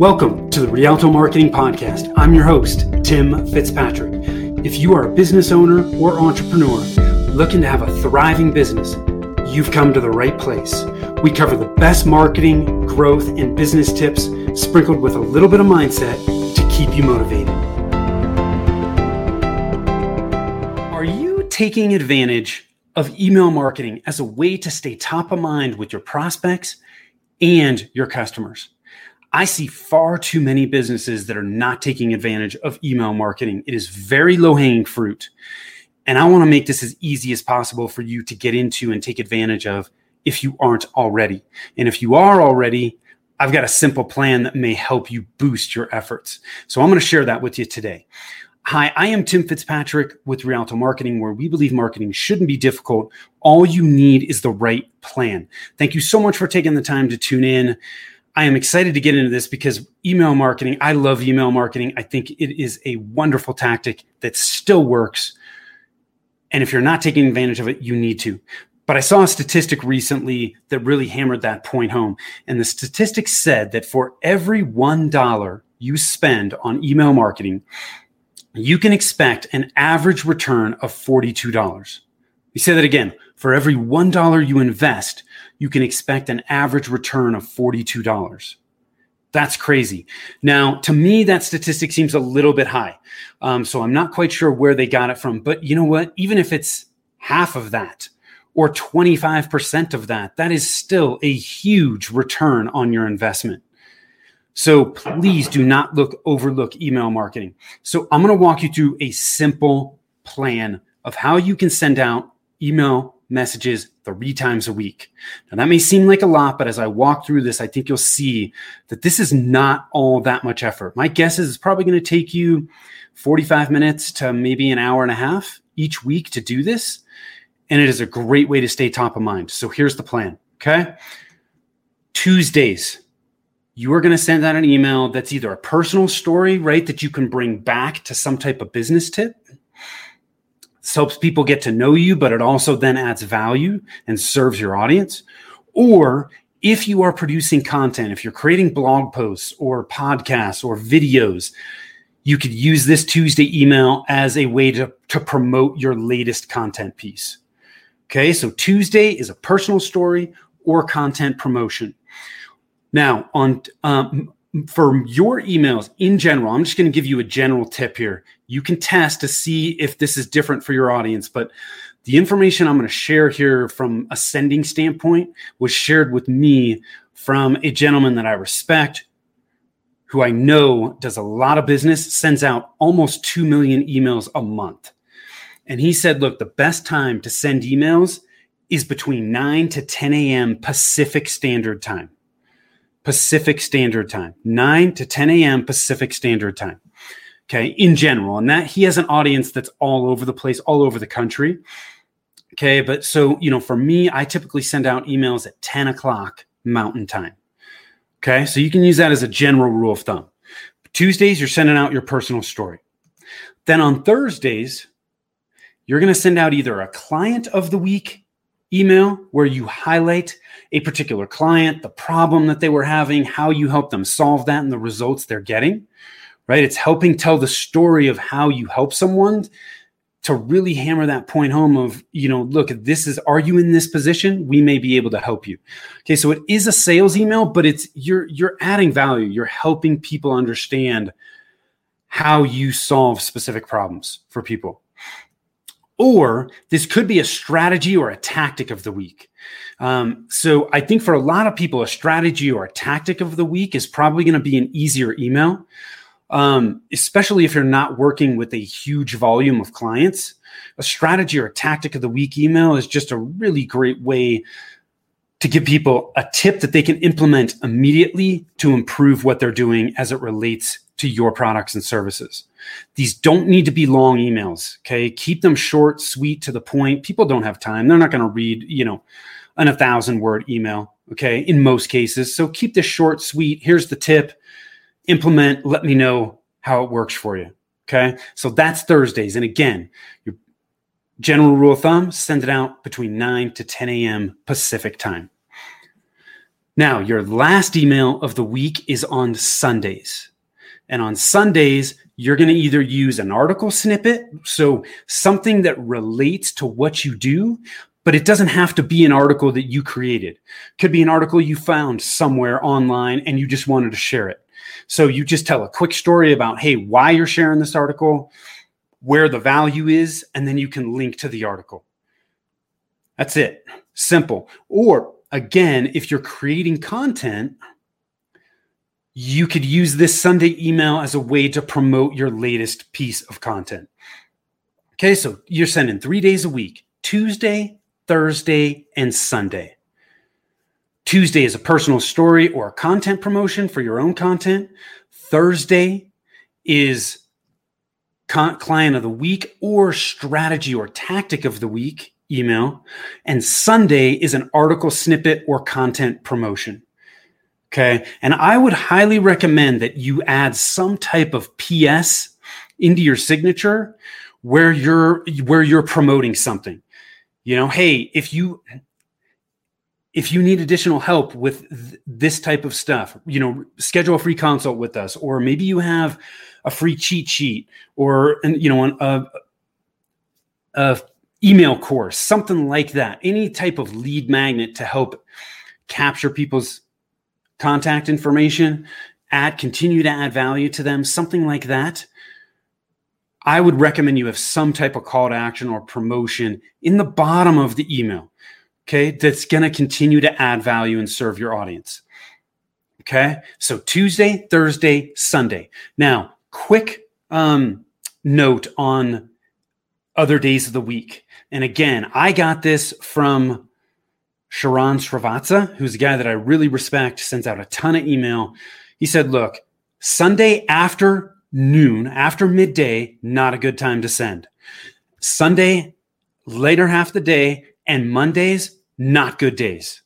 Welcome to the Rialto Marketing Podcast. I'm your host, Tim Fitzpatrick. If you are a business owner or entrepreneur looking to have a thriving business, you've come to the right place. We cover the best marketing, growth, and business tips sprinkled with a little bit of mindset to keep you motivated. Are you taking advantage of email marketing as a way to stay top of mind with your prospects and your customers? I see far too many businesses that are not taking advantage of email marketing. It is very low-hanging fruit, and I want to make this as easy as possible for you to get into and take advantage of if you aren't already. And if you are already, I've got a simple plan that may help you boost your efforts. So I'm going to share that with you today. Hi, I am Tim Fitzpatrick with Rialto Marketing, where we believe marketing shouldn't be difficult. All you need is the right plan. Thank you so much for taking the time to tune in. I am excited to get into this because email marketing, I love email marketing. I think it is a wonderful tactic that still works. And if you're not taking advantage of it, you need to. But I saw a statistic recently that really hammered that point home. And the statistic said that for every $1 you spend on email marketing, you can expect an average return of $42. We say that again. For every $1 you invest, you can expect an average return of $42. That's crazy. Now, to me, that statistic seems a little bit high. So I'm not quite sure where they got it from. But you know what? Even if it's half of that or 25% of that, that is still a huge return on your investment. So please do not overlook email marketing. So I'm going to walk you through a simple plan of how you can send out email messages 3 times a week. Now, that may seem like a lot, but as I walk through this, I think you'll see that this is not all that much effort. My guess is it's probably going to take you 45 minutes to maybe an hour and a half each week to do this. And it is a great way to stay top of mind. So here's the plan, okay? Tuesdays. You are going to send out an email that's either a personal story, right, that you can bring back to some type of business tip. This helps people get to know you, but it also then adds value and serves your audience. Or if you are producing content, if you're creating blog posts or podcasts or videos, you could use this Tuesday email as a way to promote your latest content piece. Okay, so Tuesday is a personal story or content promotion. Now, on for your emails in general, I'm just going to give you a general tip here. You can test to see if this is different for your audience, but the information I'm going to share here from a sending standpoint was shared with me from a gentleman that I respect, who I know does a lot of business, sends out almost 2 million emails a month. And he said, look, the best time to send emails is between 9 to 10 a.m. Pacific Standard Time. 9 to 10 a.m. Pacific Standard Time, okay, in general. And that he has an audience that's all over the place, all over the country, okay? But so, you know, for me, I typically send out emails at 10 o'clock Mountain Time, okay? So you can use that as a general rule of thumb. Tuesdays, you're sending out your personal story. Then on Thursdays, you're going to send out either a client of the week email where you highlight a particular client, the problem that they were having, how you help them solve that, and the results they're getting, right? It's helping tell the story of how you help someone to really hammer that point home of, you know, look, this is, are you in this position? We may be able to help you. Okay, so it is a sales email, but it's you're adding value. You're helping people understand how you solve specific problems for people. Or this could be a strategy or a tactic of the week. So I think for a lot of people, a strategy or a tactic of the week is probably going to be an easier email, especially if you're not working with a huge volume of clients. A strategy or a tactic of the week email is just a really great way to give people a tip that they can implement immediately to improve what they're doing as it relates to your products and services. These don't need to be long emails, okay? Keep them short, sweet, to the point. People don't have time. They're not going to read, you know, an 1,000-word email, okay, in most cases. So keep this short, sweet. Here's the tip. Implement. Let me know how it works for you, okay? So that's Thursdays. And again, your general rule of thumb, send it out between 9 to 10 a.m. Pacific time. Now, your last email of the week is on Sundays. And on Sundays, you're going to either use an article snippet, so something that relates to what you do, but it doesn't have to be an article that you created. Could be an article you found somewhere online and you just wanted to share it. So you just tell a quick story about, hey, why you're sharing this article, where the value is, and then you can link to the article. That's it. Simple. Or again, if you're creating content, you could use this Sunday email as a way to promote your latest piece of content. Okay, so you're sending 3 days a week, Tuesday, Thursday, and Sunday. Tuesday is a personal story or a content promotion for your own content. Thursday is client of the week or strategy or tactic of the week email. And Sunday is an article snippet or content promotion. Okay. And I would highly recommend that you add some type of PS into your signature where you're promoting something. You know, hey, if you need additional help with this type of stuff, you know, schedule a free consult with us, or maybe you have a free cheat sheet or, you know, an email course, something like that. Any type of lead magnet to help capture people's contact information, continue to add value to them, something like that. I would recommend you have some type of call to action or promotion in the bottom of the email, okay, that's going to continue to add value and serve your audience, okay? So Tuesday, Thursday, Sunday. Now, quick note on other days of the week. And again, I got this from Sharon Sravatsa, who's a guy that I really respect, sends out a ton of email. He said, look, Sunday after noon, after midday, not a good time to send. Sunday, later half the day, and Mondays, not good days.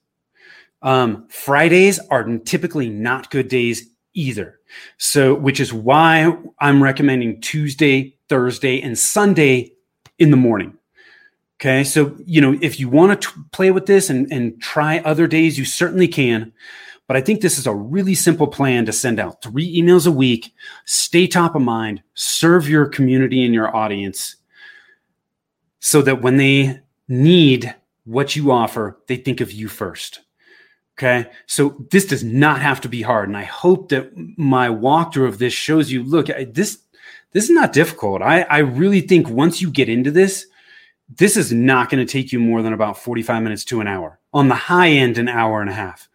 Fridays are typically not good days either. So, which is why I'm recommending Tuesday, Thursday, and Sunday in the morning. Okay, so, you know, if you want to play with this and try other days, you certainly can. But I think this is a really simple plan to send out 3 emails a week, stay top of mind, serve your community and your audience so that when they need what you offer, they think of you first. Okay, so this does not have to be hard. And I hope that my walkthrough of this shows you, look, this is not difficult. I really think once you get into this, this is not going to take you more than about 45 minutes to an hour. On the high end, an hour and a half.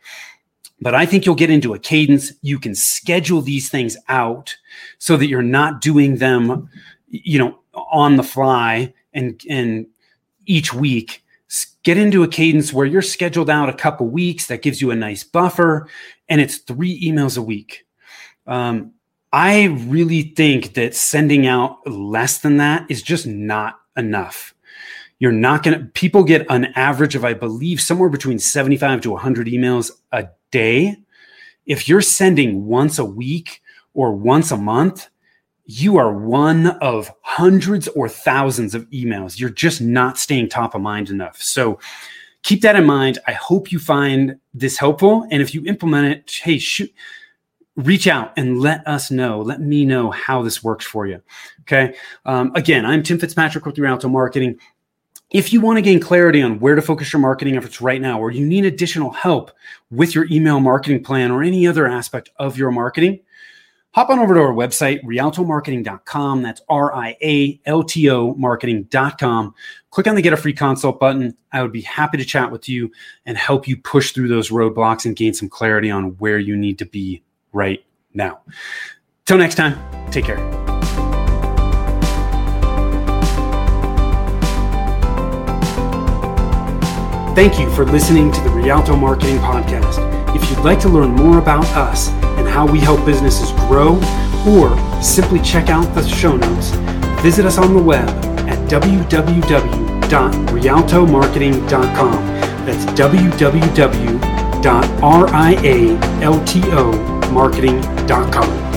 But I think you'll get into a cadence. You can schedule these things out so that you're not doing them, you know, on the fly and each week. Get into a cadence where you're scheduled out a couple weeks. That gives you a nice buffer, and it's 3 emails a week. I really think that sending out less than that is just not enough. You're not going to, people get an average of, I believe, somewhere between 75 to 100 emails a day. If you're sending once a week or once a month, you are one of hundreds or thousands of emails. You're just not staying top of mind enough. So keep that in mind. I hope you find this helpful. And if you implement it, hey, reach out and let us know. Let me know how this works for you. Okay. Again, I'm Tim Fitzpatrick with Rialto Marketing. If you want to gain clarity on where to focus your marketing efforts right now, or you need additional help with your email marketing plan or any other aspect of your marketing, hop on over to our website, rialtomarketing.com. That's R-I-A-L-T-O marketing.com. Click on the Get a Free Consult button. I would be happy to chat with you and help you push through those roadblocks and gain some clarity on where you need to be right now. Till next time, take care. Thank you for listening to the Rialto Marketing Podcast. If you'd like to learn more about us and how we help businesses grow, or simply check out the show notes, visit us on the web at www.rialtomarketing.com. That's www.rialtomarketing.com.